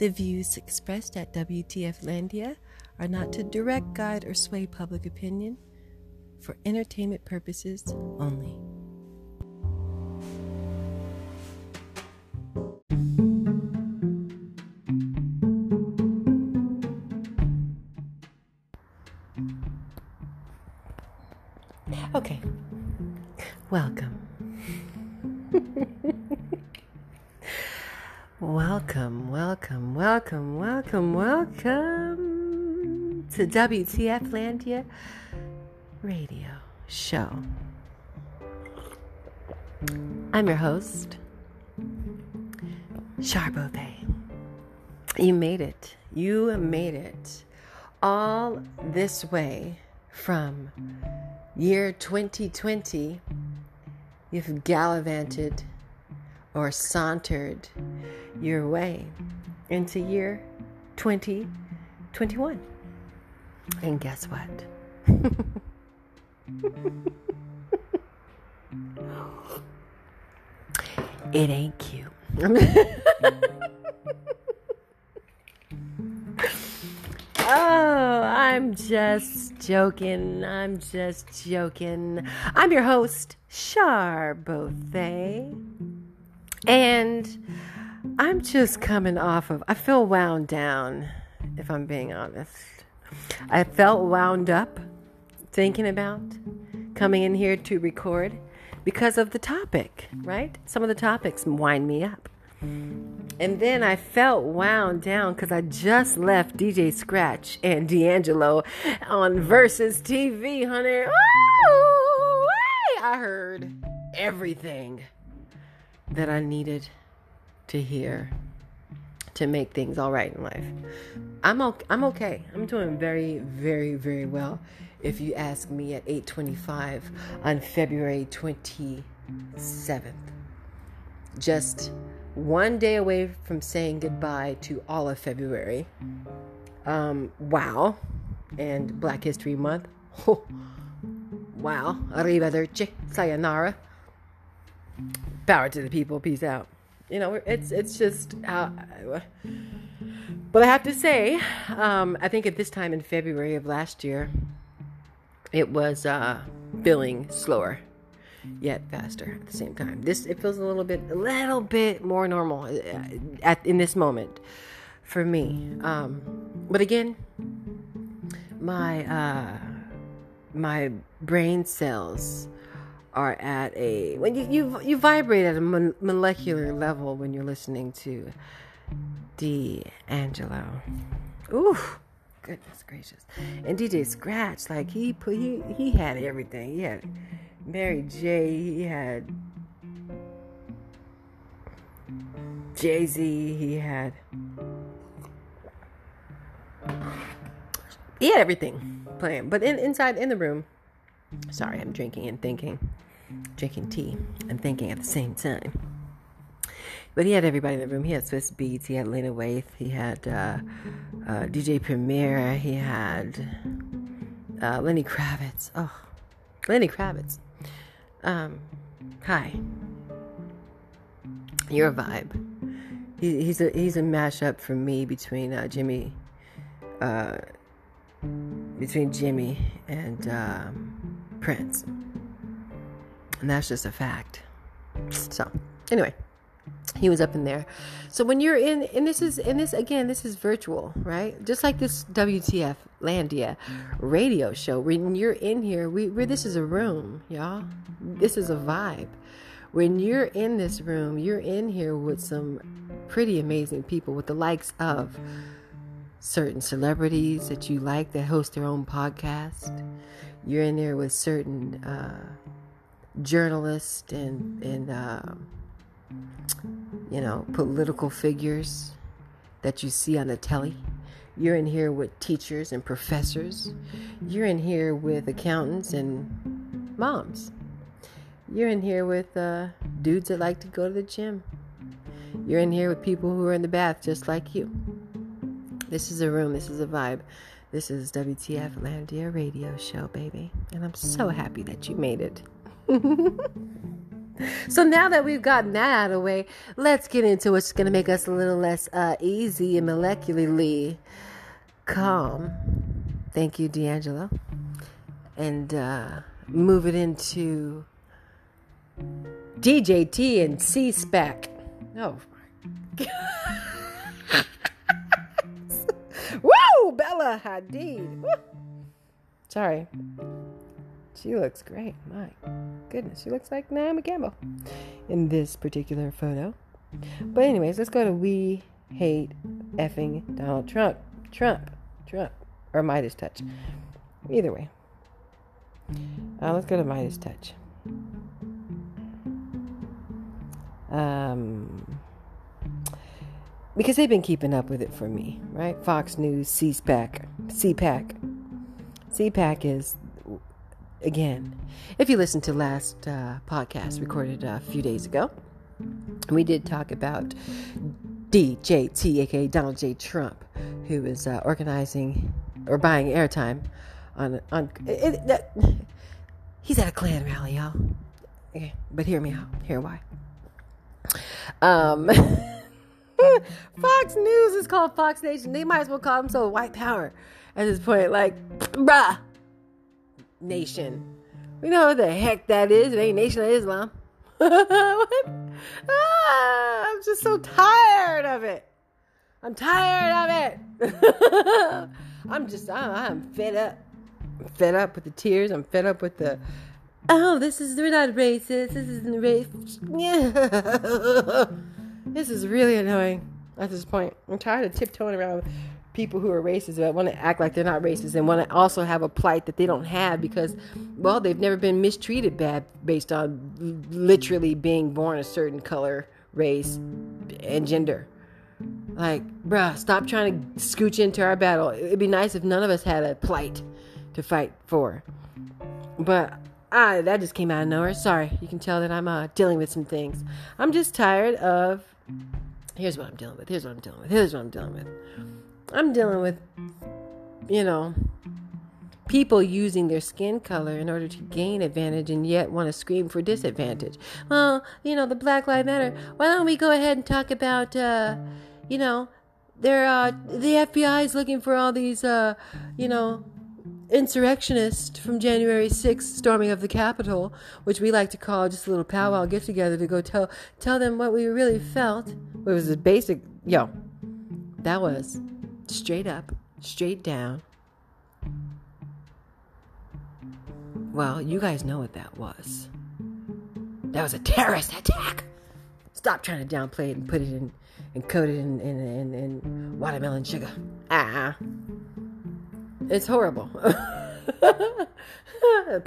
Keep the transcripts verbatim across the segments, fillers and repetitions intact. The views expressed at WTFlandia are not to direct, guide, or sway public opinion, for entertainment purposes only. Okay, welcome. Welcome, welcome, welcome, welcome, welcome to WTFlandia Radio Show. I'm your host, Char Bothay. You made it. You made it all this way from year twenty twenty. You've gallivanted or sauntered your way into year twenty twenty-one. And guess what? It ain't cute. Oh, I'm just joking. I'm just joking. I'm your host, Char Bothay. And I'm just coming off of, I feel wound down, if I'm being honest. I felt wound up thinking about coming in here to record because of the topic, right? Some of the topics wind me up. And then I felt wound down because I just left D J Scratch and D'Angelo on Versus T V, honey. Woo! I heard everything that I needed to hear to make things all right in life. I'm okay. I'm okay. I'm doing very, very, very well. If you ask me, at eight twenty-five on February twenty-seventh, just one day away from saying goodbye to all of February. Um, wow, and Black History Month. Oh, wow, arrivederci, sayonara. Power to the people. Peace out. You know, it's it's just. Uh, but I have to say, um, I think at this time in February of last year, it was uh, feeling slower, yet faster at the same time. This it feels a little bit, a little bit more normal at in this moment for me. Um, but again, my uh, my brain cells are at a when you, you you vibrate at a mon- molecular level when you're listening to D'Angelo. Ooh, goodness gracious! And D J Scratch, like he he he had everything. He had Mary J. He had Jay Z. He had he had everything playing, but in, inside in the room. Sorry, I'm drinking and thinking. Drinking tea and thinking at the same time. But he had everybody in the room. He had Swiss Beats. He had Lena Waithe. He had uh, uh, D J Premier. He had uh, Lenny Kravitz. Oh, Lenny Kravitz. Um, hi. You're a vibe. He, he's a he's a mashup for me between uh, Jimmy, uh, between Jimmy and. Um, Prince, and that's just a fact. So anyway, he was up in there. So when you're in, and this is, and this again, this is virtual, right? Just like this WTFlandia radio show. When you're in here, we we're, this is a room, y'all. This is a vibe. When you're in this room, you're in here with some pretty amazing people, with the likes of certain celebrities that you like that host their own podcast. You're in there with certain uh, journalists and, and uh, you know, political figures that you see on the telly. You're in here with teachers and professors. You're in here with accountants and moms. You're in here with uh, dudes that like to go to the gym. You're in here with people who are in the bath just like you. This is a room. This is a vibe. This is WTFlandia Radio Show, baby. And I'm so happy that you made it. So now that we've gotten that out of the way, let's get into what's going to make us a little less uh, easy and molecularly calm. Thank you, D'Angelo. And uh, move it into D J T and C SPAC. Oh, my God. Woo! Bella Hadid. Woo! Sorry. She looks great. My goodness. She looks like Naomi Campbell in this particular photo. But anyways, let's go to We Hate Effing Donald Trump. Trump. Trump. Or Midas Touch. Either way. Uh, let's go to Midas Touch. Um... Because they've been keeping up with it for me, right? Fox News, C SPAC, C PAC. C PAC is, again, if you listened to last uh, podcast recorded a few days ago, we did talk about D J T, aka Donald J. Trump, who is uh, organizing or buying airtime on on. It, it, that, he's at a Klan rally, y'all. Okay, but hear me out. Hear why. Um. Fox News is called Fox Nation. They might as well call themselves white power at this point. Like, bruh, nation. We know what the heck that is. It ain't Nation of Islam. ah, I'm just so tired of it. I'm tired of it. I'm just, I'm, I'm fed up. I'm fed up with the tears. I'm fed up with the, oh, this is, we're not racist. This isn't racist. This is really annoying at this point. I'm tired of tiptoeing around people who are racist but want to act like they're not racist and want to also have a plight that they don't have because, well, they've never been mistreated bad based on literally being born a certain color, race, and gender. Like, bruh, stop trying to scooch into our battle. It'd be nice if none of us had a plight to fight for. But... Ah, that just came out of nowhere. Sorry. You can tell that I'm uh, dealing with some things. I'm just tired of... Here's what I'm dealing with. Here's what I'm dealing with. Here's what I'm dealing with. I'm dealing with, you know, people using their skin color in order to gain advantage and yet want to scream for disadvantage. Well, you know, the Black Lives Matter. Why don't we go ahead and talk about, uh, you know, they're, uh, the F B I is looking for all these, uh, you know... insurrectionists from January sixth storming of the Capitol, which we like to call just a little powwow get together to go tell tell them what we really felt. It was a basic, yo, that was straight up, straight down. Well, you guys know what that was. That was a terrorist attack. Stop trying to downplay it and put it in and coat it in in, in, in watermelon sugar. Ah. It's horrible.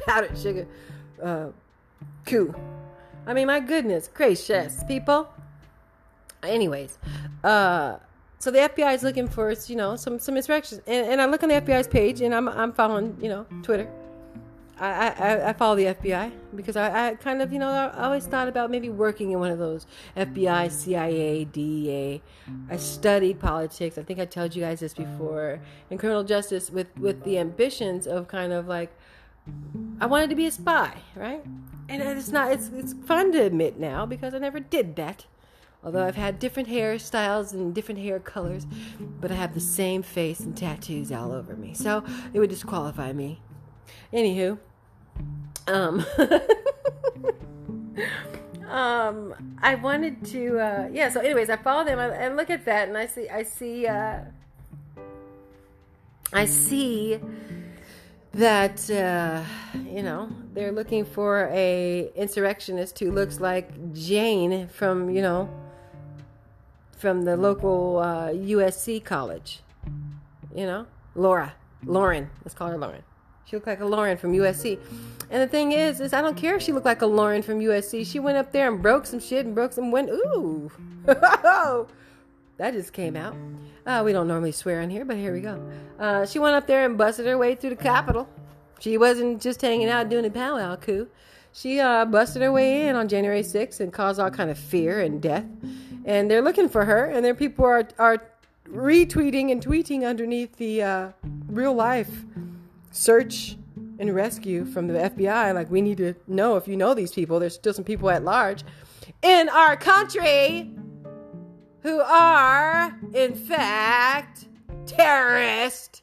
Powdered sugar. Uh, coup. I mean, my goodness. Gracious, people. Anyways. Uh, so the F B I is looking for, you know, some, some insurrections. And, and I look on the F B I's page, and I'm I'm following, you know, Twitter. I, I, I follow the F B I because I, I kind of, you know, I always thought about maybe working in one of those F B I, C I A, D E A. I studied politics. I think I told you guys this before. And criminal justice with, with the ambitions of kind of like, I wanted to be a spy, right? And it's not, it's, it's fun to admit now because I never did that. Although I've had different hairstyles and different hair colors, but I have the same face and tattoos all over me. So it would disqualify me. Anywho, um, um, I wanted to, uh, yeah, so anyways, I follow them and look at that and I see, I see, uh, I see that, uh, you know, they're looking for a insurrectionist who looks like Jane from, you know, from the local, uh, U S C college, you know, Laura, Lauren, let's call her Lauren. She looked like a Lauren from U S C. And the thing is, is I don't care if she looked like a Lauren from U S C. She went up there and broke some shit and broke some windows. Ooh. That just came out. Uh, we don't normally swear on here, but here we go. Uh, she went up there and busted her way through the Capitol. She wasn't just hanging out doing a powwow coup. She uh, busted her way in on January sixth and caused all kind of fear and death. And they're looking for her. And their people are, are retweeting and tweeting underneath the uh, real life search and rescue from the F B I. Like, we need to know if you know these people. There's still some people at large in our country who are, in fact, terrorists.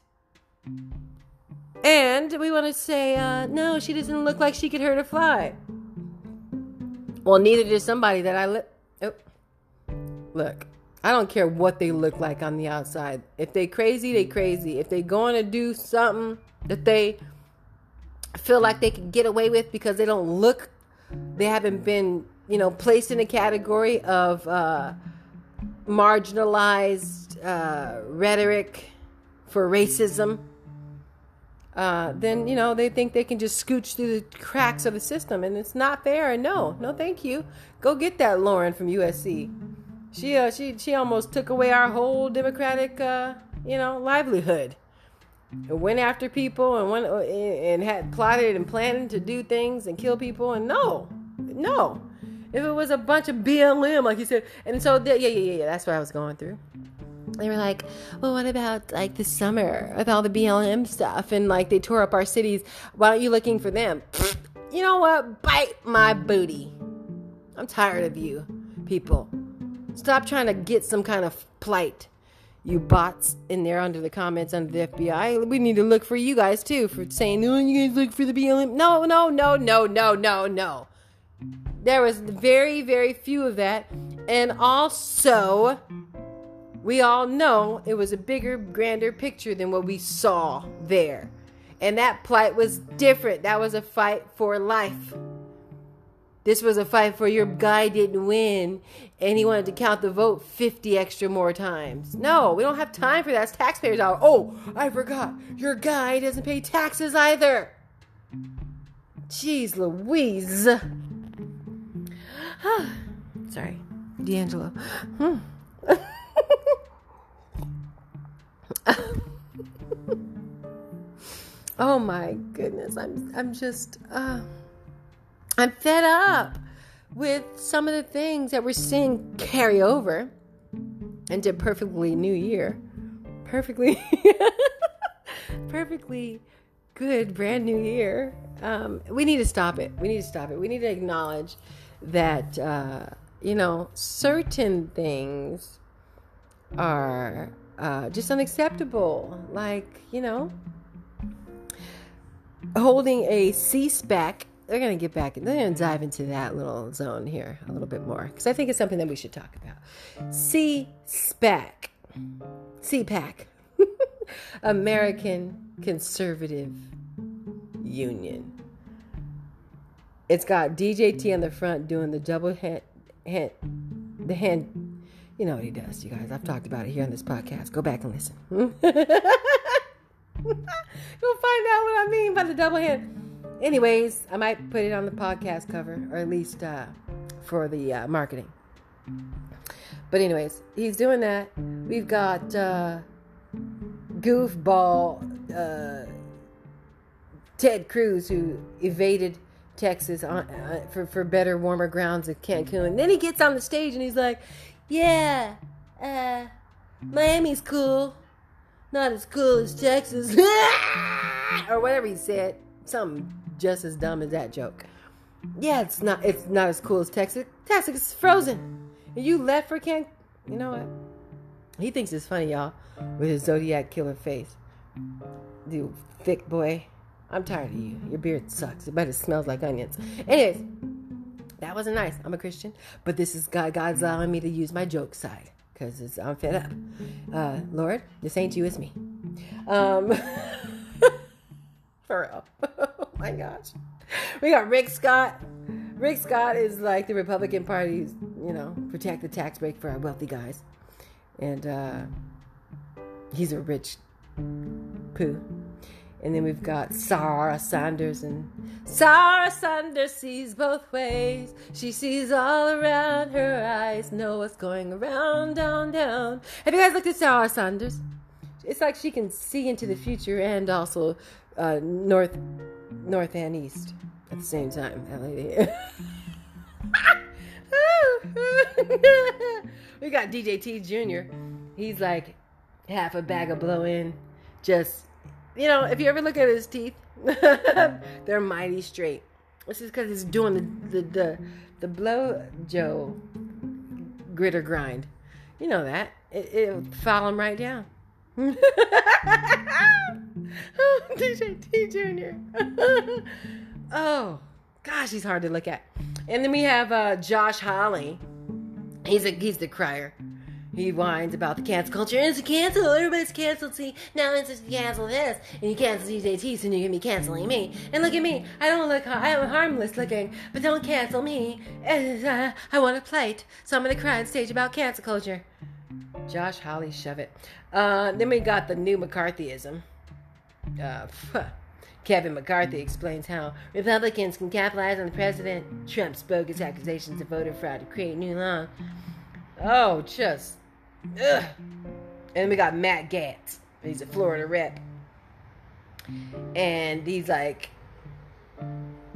And we want to say, uh, no, she doesn't look like she could hurt a fly. Well, neither does somebody that I li- oh. Look, I don't care what they look like on the outside. If they crazy, they crazy. If they going to do something that they feel like they can get away with because they don't look, they haven't been, you know, placed in a category of uh, marginalized uh, rhetoric for racism, uh, then, you know, they think they can just scooch through the cracks of the system, and it's not fair. And no, no, thank you. Go get that Lauren from U S C. She, uh, she, she almost took away our whole Democratic, uh, you know, livelihood. And went after people and went and had plotted and planned to do things and kill people. And no, no. If it was a bunch of B L M, like you said, and so the, yeah, yeah, yeah, that's what I was going through. They were like, well, what about like this summer with all the B L M stuff? And like they tore up our cities. Why aren't you looking for them? You know what? Bite my booty. I'm tired of you people. Stop trying to get some kind of plight. You bots in there under the comments under the F B I. We need to look for you guys too for saying, oh, you guys look for the B L M. No, no, no, no, no, no, no. There was very, very few of that. And also, we all know it was a bigger, grander picture than what we saw there. And that plight was different. That was a fight for life. This was a fight for your guy didn't win and he wanted to count the vote fifty extra more times. No, we don't have time for that. It's taxpayers' dollars. Oh, I forgot. Your guy doesn't pay taxes either. Jeez Louise. Sorry, D'Angelo. Hmm. Oh my goodness. I'm I'm just... Uh... I'm fed up with some of the things that we're seeing carry over into perfectly new year. Perfectly, perfectly good brand new year. Um, we need to stop it. We need to stop it. We need to acknowledge that, uh, you know, certain things are uh, just unacceptable. Like, you know, holding a C PAC. They're going to get back, they're going to dive into that little zone here a little bit more, because I think it's something that we should talk about. C PAC, C PAC, American Conservative Union. It's got D J T on the front doing the double hand, hand, the hand, you know what he does, you guys. I've talked about it here on this podcast. Go back and listen. Go find out what I mean by the double hand. Anyways, I might put it on the podcast cover, or at least uh, for the uh, marketing. But anyways, he's doing that. We've got uh, goofball uh, Ted Cruz, who evaded Texas on, uh, for, for better, warmer grounds at Cancun. And then he gets on the stage and he's like, yeah, uh, Miami's cool. Not as cool as Texas. Or whatever he said. Something just as dumb as that joke. Yeah, it's not it's not as cool as Texas. Texas is frozen. And you left for Cancun. You know what? He thinks it's funny, y'all, with his Zodiac killer face. You thick boy. I'm tired of you. Your beard sucks. It better smells like onions. Anyways, that wasn't nice. I'm a Christian. But this is God. God's allowing me to use my joke side. Because I'm fed up. Uh, Lord, this ain't you, it's me. Um... For real. Oh my gosh. We got Rick Scott. Rick Scott is like the Republican Party's, you know, protect the tax break for our wealthy guys. And uh, he's a rich poo. And then we've got Sarah Sanders. And Sarah Sanders sees both ways. She sees all around her eyes. Know what's going around, down, down. Have you guys looked at Sarah Sanders? It's like she can see into the future and also... Uh, north, north and east at the same time. We got D J T Junior He's like half a bag of blow in. Just, you know, if you ever look at his teeth, They're mighty straight. This is because it's doing the the the, the blow Joe gritter grind. You know that. It, it'll file them right down. Oh, D J T Junior Oh, gosh, he's hard to look at. And then we have uh, Josh Hawley. He's a he's the crier. He whines about the cancel culture. It's a cancel. Everybody's canceled. See, now it's just cancel this. And you cancel D J T, so you're going to be canceling me. And look at me. I don't look, I'm harmless looking, but don't cancel me. And, uh, I want a plight, so I'm going to cry on stage about cancel culture. Josh Hawley, shove it. Uh, then we got the new McCarthyism. Uh, Kevin McCarthy explains how Republicans can capitalize on the President Trump's bogus accusations of voter fraud to create new law. Oh, just... Ugh. And we got Matt Gaetz. He's a Florida rep, and he's like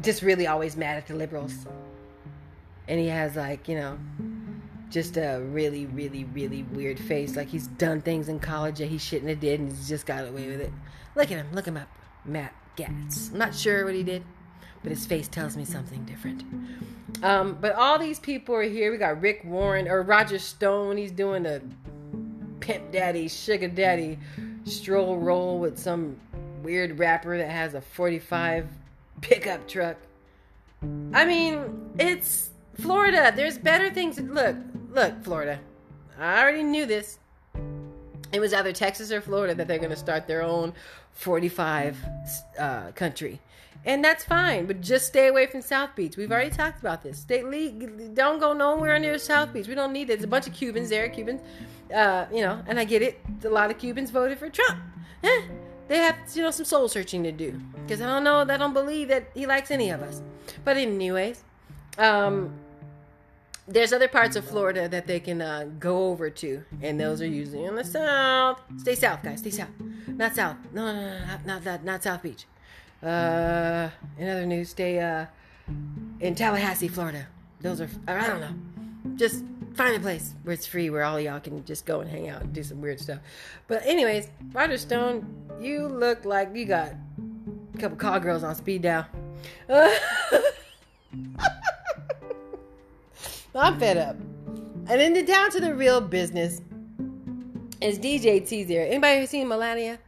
just really always mad at the liberals, and he has like, you know, just a really really really weird face, like he's done things in college that he shouldn't have did and he's just got away with it. Look at him, look him up. Matt Gaetz. I'm not sure what he did, but his face tells me something different. Um, but all these people are here. We got Rick Warren, or Roger Stone. He's doing the pimp daddy, sugar daddy stroll roll with some weird rapper that has a forty-five pickup truck. I mean, it's Florida. There's better things. Look, look, Florida. I already knew this. It was either Texas or Florida that they're going to start their own forty-five uh, country. And that's fine, but just stay away from South Beach. We've already talked about this. Stay, leave, don't go nowhere near South Beach. We don't need it. There's a bunch of Cubans there, Cubans, uh, you know, and I get it. A lot of Cubans voted for Trump. Eh, they have, you know, some soul searching to do. Because I don't know, I don't believe that he likes any of us. But anyways, um, there's other parts of Florida that they can uh, go over to. And those are usually in the south. Stay south, guys. Stay south. Not south. No, no, no, no, not that. Not South Beach. Uh, in other news, stay, uh, in Tallahassee, Florida. Those are, I don't know. Just find a place where it's free, where all y'all can just go and hang out and do some weird stuff. But anyways, Roger Stone, you look like you got a couple call girls on speed dial. Uh, I'm fed up. And then the, down to the real business is D J T there. Anybody who's seen Melania?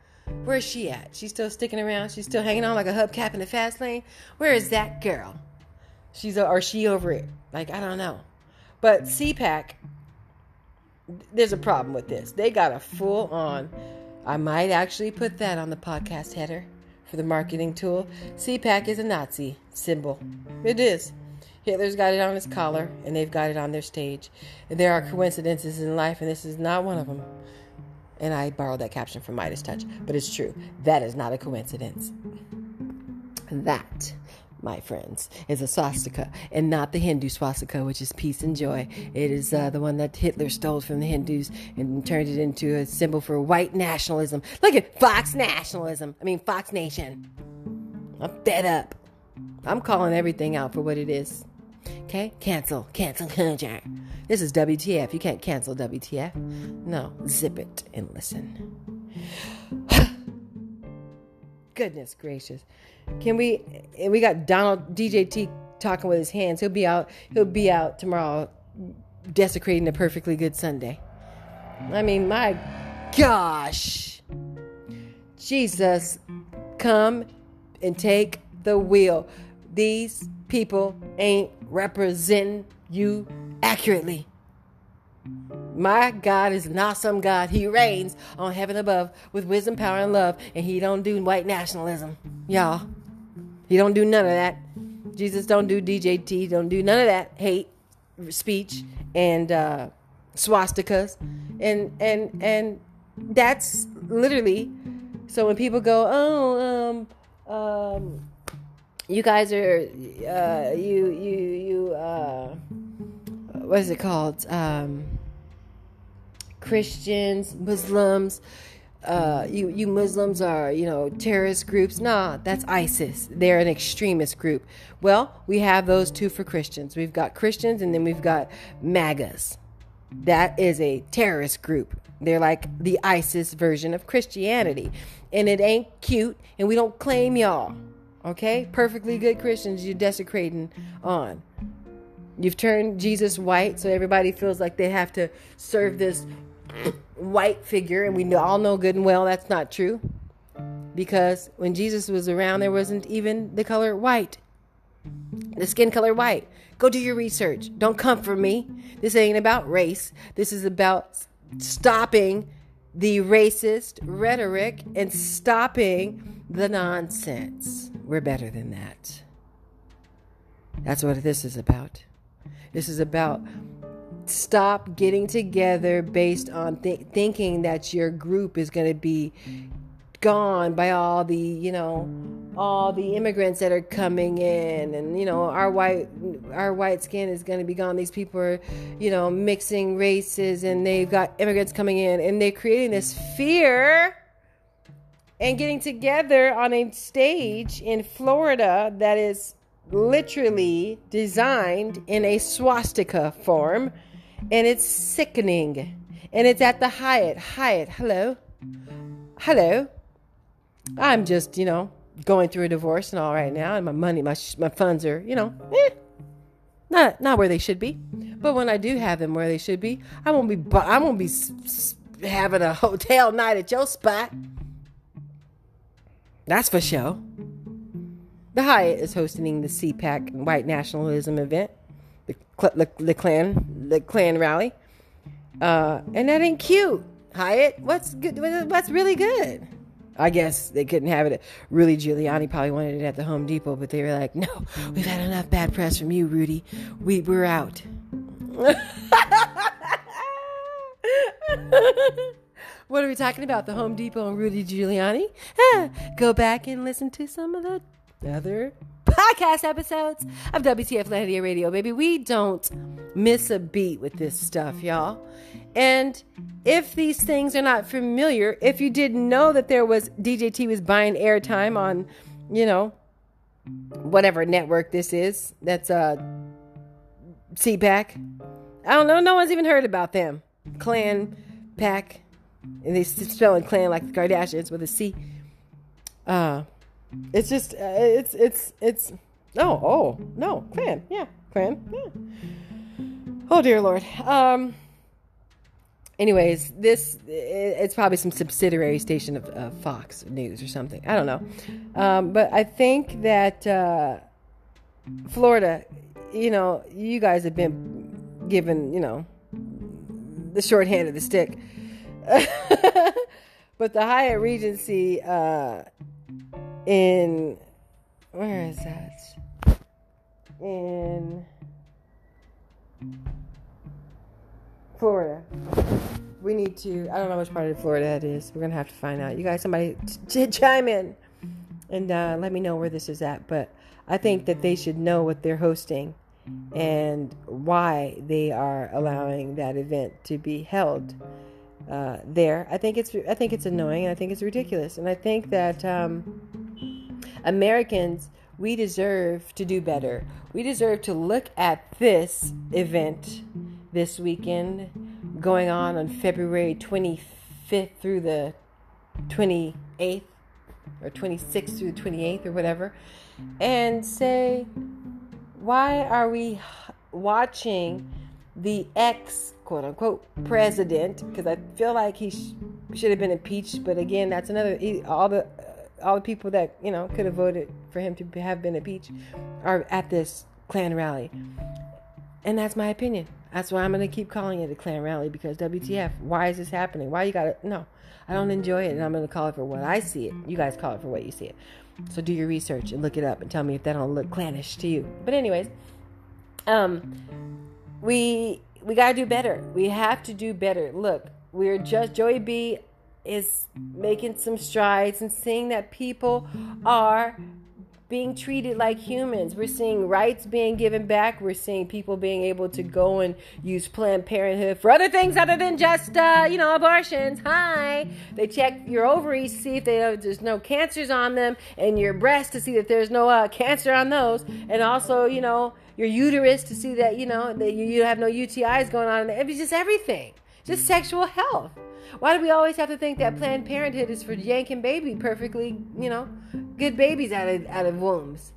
Where's she at? She's still sticking around. She's still hanging on like a hubcap in the fast lane. Where is that girl? She's or she over it? Like, I don't know. But C PAC, there's a problem with this. They got a full on. I might actually put that on the podcast header for the marketing tool. C PAC is a Nazi symbol. It is. Hitler's got it on his collar, and they've got it on their stage. And there are coincidences in life, and this is not one of them. And I borrowed that caption from Midas Touch, but it's true. That is not a coincidence. That, my friends, is a swastika, and not the Hindu swastika, which is peace and joy. It is uh, the one that Hitler stole from the Hindus and turned it into a symbol for white nationalism. Look at Fox nationalism. I mean, Fox Nation. I'm fed up. I'm calling everything out for what it is. Okay? Cancel. Cancel culture. This is W T F. You can't cancel W T F. No. Zip it and listen. Goodness gracious. Can we... We got Donald... D J T talking with his hands. He'll be out... He'll be out tomorrow desecrating a perfectly good Sunday. I mean, my gosh. Jesus. Come and take the wheel. These people ain't representing you accurately. My God is an awesome God. He reigns on heaven above with wisdom, power, and love, and he don't do white nationalism, y'all. He don't do none of that. Jesus don't do D J T, don't do none of that hate speech and uh, swastikas, and and and that's literally. So when people go, oh, um, um. You guys are, uh, you, you, you, uh, what is it called? Um, Christians, Muslims, uh, you, you Muslims are, you know, terrorist groups. Nah, that's ISIS. They're an extremist group. Well, we have those two for Christians. We've got Christians and then we've got MAGAs. that is a terrorist group. They're like the ISIS version of Christianity. And it ain't cute. And we don't claim y'all. Okay? Perfectly good Christians you're desecrating on. You've turned Jesus white, so everybody feels like they have to serve this white figure. And we all know good and well that's not true. Because when Jesus was around, there wasn't even the color white. The skin color white. Go do your research. Don't come for me. This ain't about race. This is about stopping the racist rhetoric and stopping the nonsense. We're better than that. That's what this is about. This is about stop getting together based on th- thinking that your group is going to be gone by all the, you know, all the immigrants that are coming in, and, you know, our white, our white skin is going to be gone. These people are, you know, mixing races, and they've got immigrants coming in, and they're creating this fear and getting together on a stage in Florida that is literally designed in a swastika form, and it's sickening. And it's at the Hyatt. Hyatt, hello. Hello. I'm just, you know, going through a divorce and all right now, and my money, my sh- my funds are, you know, eh, not not where they should be. But when I do have them where they should be, I won't be bu- I won't be s- s- having a hotel night at your spot. That's for sure. The Hyatt is hosting the C PAC White Nationalism event, the cl- the, the Klan the Klan rally, uh, and that ain't cute. Hyatt, what's good? What's really good? I guess they couldn't have it. Rudy Giuliani probably wanted it at the Home Depot, but they were like, no, we've had enough bad press from you, Rudy. We, we're out. What are we talking about? The Home Depot and Rudy Giuliani? Ah, go back and listen to some of the other podcast episodes of WTFlandia Radio, baby. We don't miss a beat with this stuff, y'all. And if these things are not familiar, if you didn't know that there was D J T was buying airtime on, you know, whatever network this is, that's uh, C PAC. I don't know. No one's even heard about them. Clan Pack. And they spell it clan like the Kardashians with a C. Uh, it's just, uh, it's, it's, it's, oh, oh, no, clan. Yeah, clan. Yeah. Oh, dear Lord. Um. Anyways, this, it's probably some subsidiary station of uh, Fox News or something. I don't know. Um, but I think that uh, Florida, you know, you guys have been given, you know, the short hand of the stick. But the Hyatt Regency uh, in, where is that? In Florida. We need to, I don't know which part of Florida that is. We're going to have to find out. You guys, somebody ch- chime in and uh, let me know where this is at. But I think that they should know what they're hosting and why they are allowing that event to be held uh, there. I think it's, I think it's annoying. And I think it's ridiculous. And I think that um, Americans, we deserve to do better. We deserve to look at this event this weekend, going on on February twenty-fifth through the twenty-eighth, or twenty-sixth through the twenty-eighth, or whatever, and say, why are we watching the ex, quote-unquote, president? Because I feel like he sh- should have been impeached, but again, that's another, all the uh, all the people that, you know, could have voted for him to have been impeached are at this Klan rally. And that's my opinion. That's why I'm going to keep calling it a Klan rally, because W T F, why is this happening? Why you got to, no, I don't enjoy it, and I'm going to call it for what I see it. You guys call it for what you see it. So do your research and look it up and tell me if that don't look clannish to you. But anyways, um, we we got to do better. We have to do better. Look, we're just, Joey B is making some strides and seeing that people are being treated like humans. We're seeing rights being given back. We're seeing people being able to go and use Planned Parenthood for other things other than just, uh, you know, abortions. Hi. They check your ovaries to see if they, uh, there's no cancers on them, and your breasts to see that there's no uh, cancer on those. And also, you know, your uterus to see that, you know, that you, you have no U T Is going on. It was just everything. Just sexual health. Why do we always have to think that Planned Parenthood is for yanking baby perfectly, you know, good babies out of out of wombs?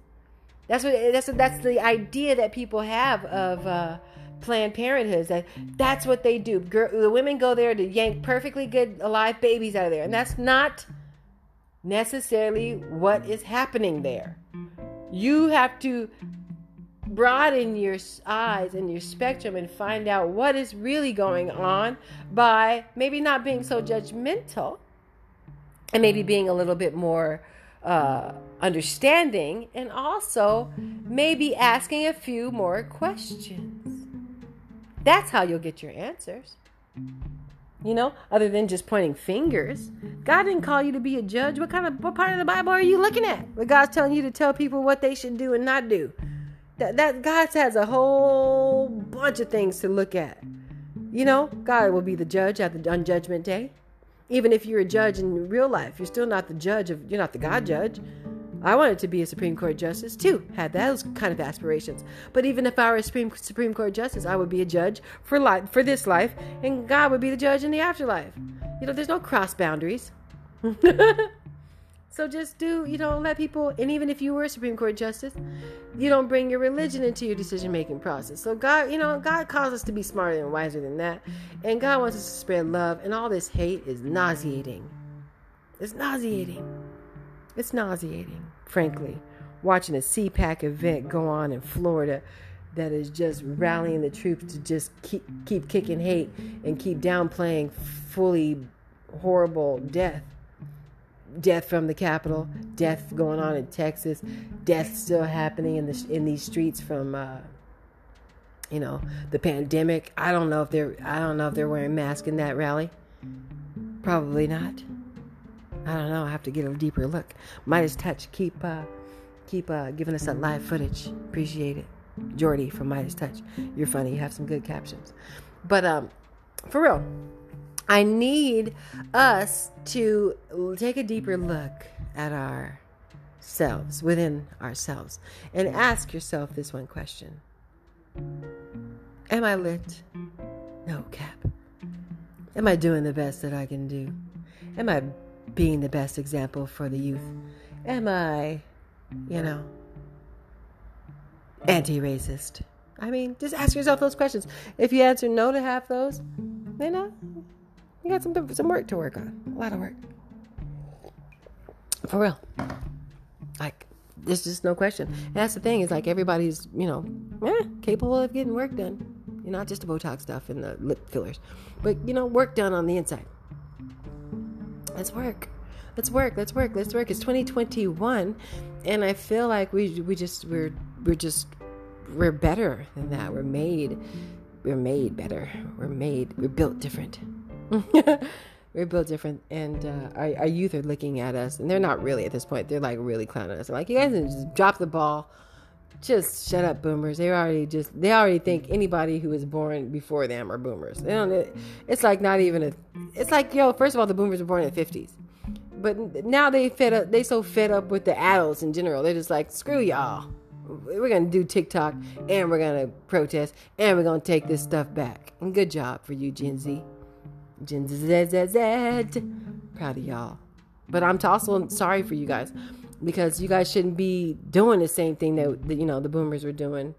That's what that's what, that's the idea that people have of uh, Planned Parenthood. That that's what they do. Girl, the women go there to yank perfectly good alive babies out of there, and that's not necessarily what is happening there. You have to broaden your eyes and your spectrum and find out what is really going on by maybe not being so judgmental and maybe being a little bit more uh, understanding, and also maybe asking a few more questions. That's how you'll get your answers. You know, other than just pointing fingers. God didn't call you to be a judge. What kind of, what part of the Bible are you looking at where God's telling you to tell people what they should do and not do? That, that God has a whole bunch of things to look at. You know, God will be the judge at the, on Judgment Day. Even if you're a judge in real life, you're still not the judge of, you're not the God judge. I wanted to be a Supreme Court justice too, had those kind of aspirations. But even if I were a Supreme, Supreme Court justice, I would be a judge for life, for this life, and God would be the judge in the afterlife. You know, there's no cross boundaries. So just do, you know, let people, and even if you were a Supreme Court justice, you don't bring your religion into your decision-making process. So God, you know, God calls us to be smarter and wiser than that. And God wants us to spread love. And all this hate is nauseating. It's nauseating. It's nauseating, frankly. Watching a C PAC event go on in Florida that is just rallying the troops to just keep, keep kicking hate and keep downplaying fully horrible death. Death from the Capitol, death going on in Texas, death still happening in the in these streets from, uh, you know, the pandemic. I don't know if they're I don't know if they're wearing masks in that rally. Probably not. I don't know. I have to get a deeper look. Midas Touch, keep uh, keep uh, giving us that live footage. Appreciate it, Jordy from Midas Touch. You're funny. You have some good captions. But um, for real. I need us to take a deeper look at ourselves, within ourselves, and ask yourself this one question. Am I lit? No cap. Am I doing the best that I can do? Am I being the best example for the youth? Am I, you know, anti-racist? I mean, just ask yourself those questions. If you answer no to half those, then no. You got some some work to work on. A lot of work. For real. Like, there's just no question. And that's the thing. Is like everybody's, you know, eh, capable of getting work done. You know, not just the Botox stuff and the lip fillers. But, you know, work done on the inside. Let's work. Let's work. Let's work. Let's work. It's twenty twenty-one. And I feel like we we just, we're, we're just, we're better than that. We're made. We're made better. We're made. We're built different. We're built different, and uh, our, our youth are looking at us, and they're not really at this point. They're like really clowning us. I'm like, you guys can just drop the ball, just shut up, boomers. They already just they already think anybody who was born before them are boomers. They don't. It's like not even a. It's like yo. First of all, the boomers were born in the fifties, but now they fed up. They so fed up with the adults in general. They're just like, screw y'all. We're gonna do TikTok, and we're gonna protest, and we're gonna take this stuff back. And good job for you, Gen Z. Gen Z, Z, Z. Proud of y'all. But I'm also sorry for you guys, because you guys shouldn't be doing the same thing that, that you know the boomers were doing,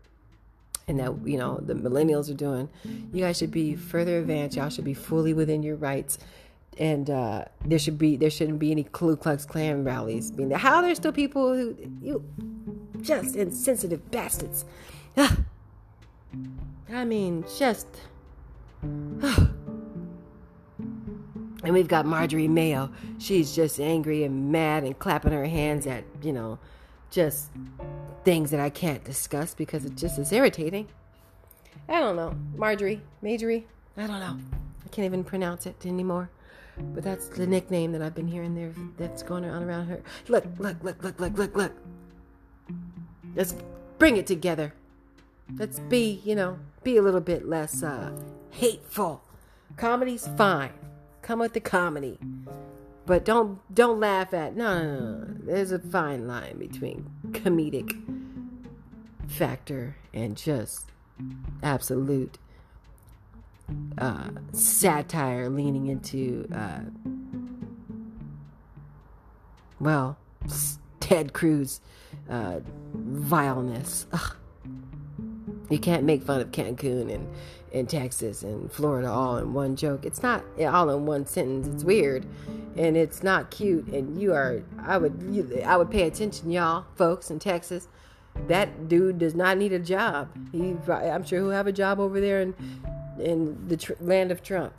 and that you know the millennials are doing. You guys should be further advanced. Y'all should be fully within your rights, and uh, there should be there shouldn't be any Ku Klux Klan rallies. Being there. How there's still people who you just insensitive bastards. Ah. I mean, just. Ah. And we've got Marjorie Mayo. She's just angry and mad and clapping her hands at, you know, just things that I can't discuss because it just is irritating. I don't know. Marjorie, Majorie, I don't know. I can't even pronounce it anymore. But that's the nickname that I've been hearing there that's going on around her. Look, look, look, look, look, look, look. Let's bring it together. Let's be, you know, be a little bit less uh, hateful. Comedy's fine. Come with the comedy, but don't don't laugh at no, no, no. There's a fine line between comedic factor and just absolute uh, satire leaning into, uh, well, Ted Cruz uh, vileness. Ugh. You can't make fun of Cancun and, and Texas and Florida all in one joke. It's not all in one sentence. It's weird, and it's not cute. And you are, I would, I would pay attention, y'all, folks in Texas. That dude does not need a job. He, I'm sure he'll have a job over there in in the tr- land of Trump,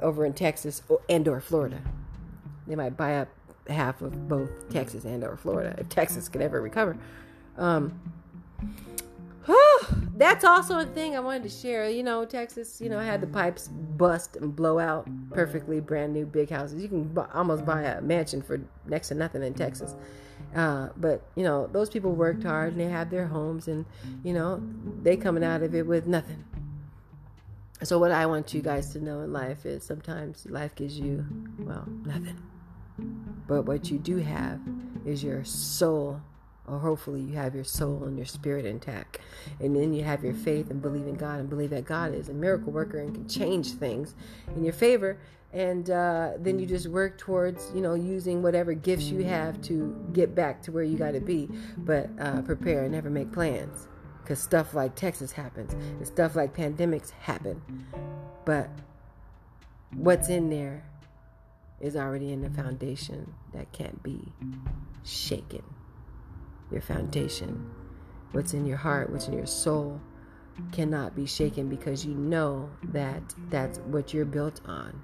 over in Texas or, and or Florida. They might buy up half of both Texas and or Florida if Texas could ever recover. Um. That's also a thing I wanted to share. You know, Texas, you know, had the pipes bust and blow out. Perfectly brand new big houses. You can bu- almost buy a mansion for next to nothing in Texas. Uh, but, you know, those people worked hard and they had their homes and, you know, they coming out of it with nothing. So what I want you guys to know in life is sometimes life gives you, well, nothing. But what you do have is your soul. Or hopefully you have your soul and your spirit intact. And then you have your faith and believe in God and believe that God is a miracle worker and can change things in your favor. And uh, then you just work towards, you know, using whatever gifts you have to get back to where you got to be. But uh, prepare and never make plans. Because stuff like Texas happens. And stuff like pandemics happen. But what's in there is already in the foundation that can't be shaken. Your foundation, what's in your heart, what's in your soul cannot be shaken because you know that that's what you're built on.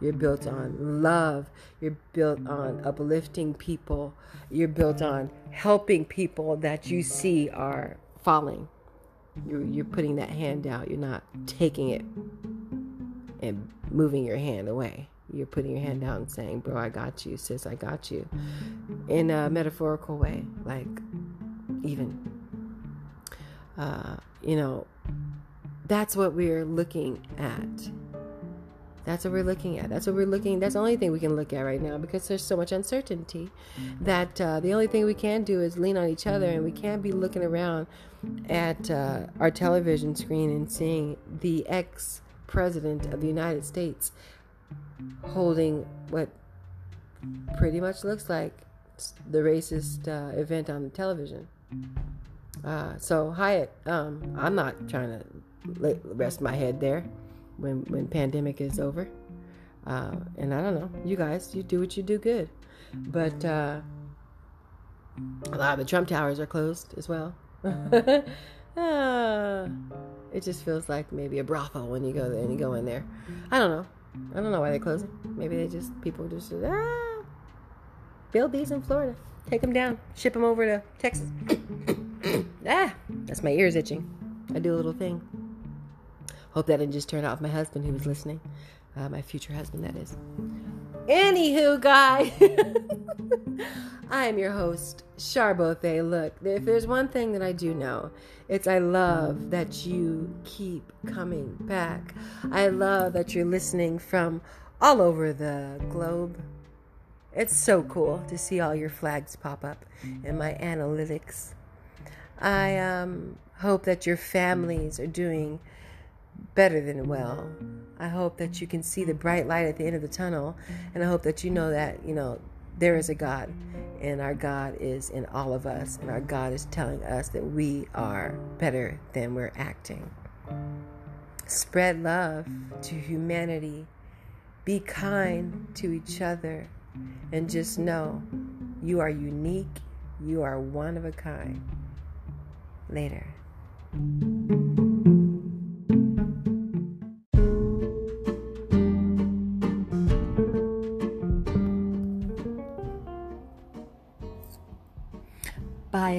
You're built on love. You're built on uplifting people. You're built on helping people that you see are falling. You're, you're putting that hand out. You're not taking it and moving your hand away. You're putting your hand out and saying, bro, I got you, sis, I got you. In a metaphorical way, like even, uh, you know, that's what we're looking at. That's what we're looking at. That's what we're looking. That's the only thing we can look at right now because there's so much uncertainty that uh, the only thing we can do is lean on each other, and we can't be looking around at uh, our television screen and seeing the ex-president of the United States holding what pretty much looks like the racist uh, event on the television. Uh, so Hyatt, um, I'm not trying to rest my head there when when pandemic is over. Uh, and I don't know, you guys, you do what you do good. But uh, a lot of the Trump towers are closed as well. uh, it just feels like maybe a brothel when you go there and you go in there. I don't know. I don't know why they're closing. Maybe they just, people just, ah, build these in Florida. Take them down. Ship them over to Texas. Ah, that's my ears itching. I do a little thing. Hope that didn't just turn off my husband who was listening. Uh, my future husband, that is. Anywho, guys. I am your host, Char Bothay. Look, if there's one thing that I do know, it's I love that you keep coming back. I love that you're listening from all over the globe. It's so cool to see all your flags pop up in my analytics. I um, hope that your families are doing better than well. I hope that you can see the bright light at the end of the tunnel, and I hope that you know that, you know, there is a God, and our God is in all of us, and our God is telling us that we are better than we're acting. Spread love to humanity. Be kind to each other, and just know you are unique. You are one of a kind. Later. By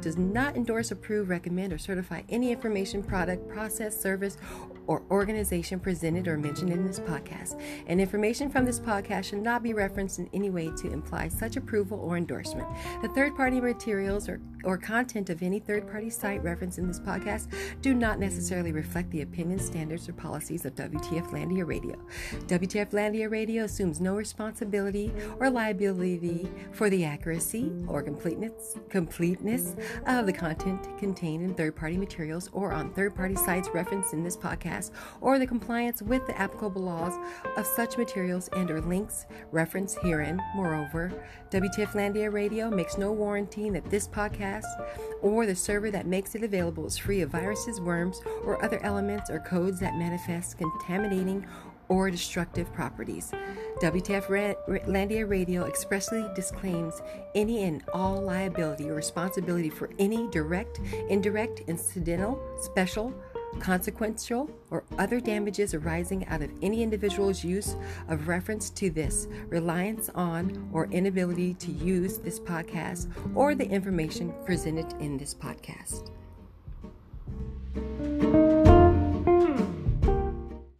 does not endorse, approve, recommend, or certify any information, product, process, service, or organization presented or mentioned in this podcast, and information from this podcast should not be referenced in any way to imply such approval or endorsement. The third-party materials or, or content of any third-party site referenced in this podcast do not necessarily reflect the opinions, standards, or policies of WTFlandia Radio. WTFlandia Radio assumes no responsibility or liability for the accuracy or completeness, completeness of the content contained in third-party materials or on third-party sites referenced in this podcast, or the compliance with the applicable laws of such materials and or links referenced herein. Moreover, WTFlandia Radio makes no warranty that this podcast or the server that makes it available is free of viruses, worms, or other elements or codes that manifest contaminating or destructive properties. WTFlandia Radio expressly disclaims any and all liability or responsibility for any direct, indirect, incidental, special, consequential, or other damages arising out of any individual's use of reference to this, reliance on, or inability to use this podcast or the information presented in this podcast.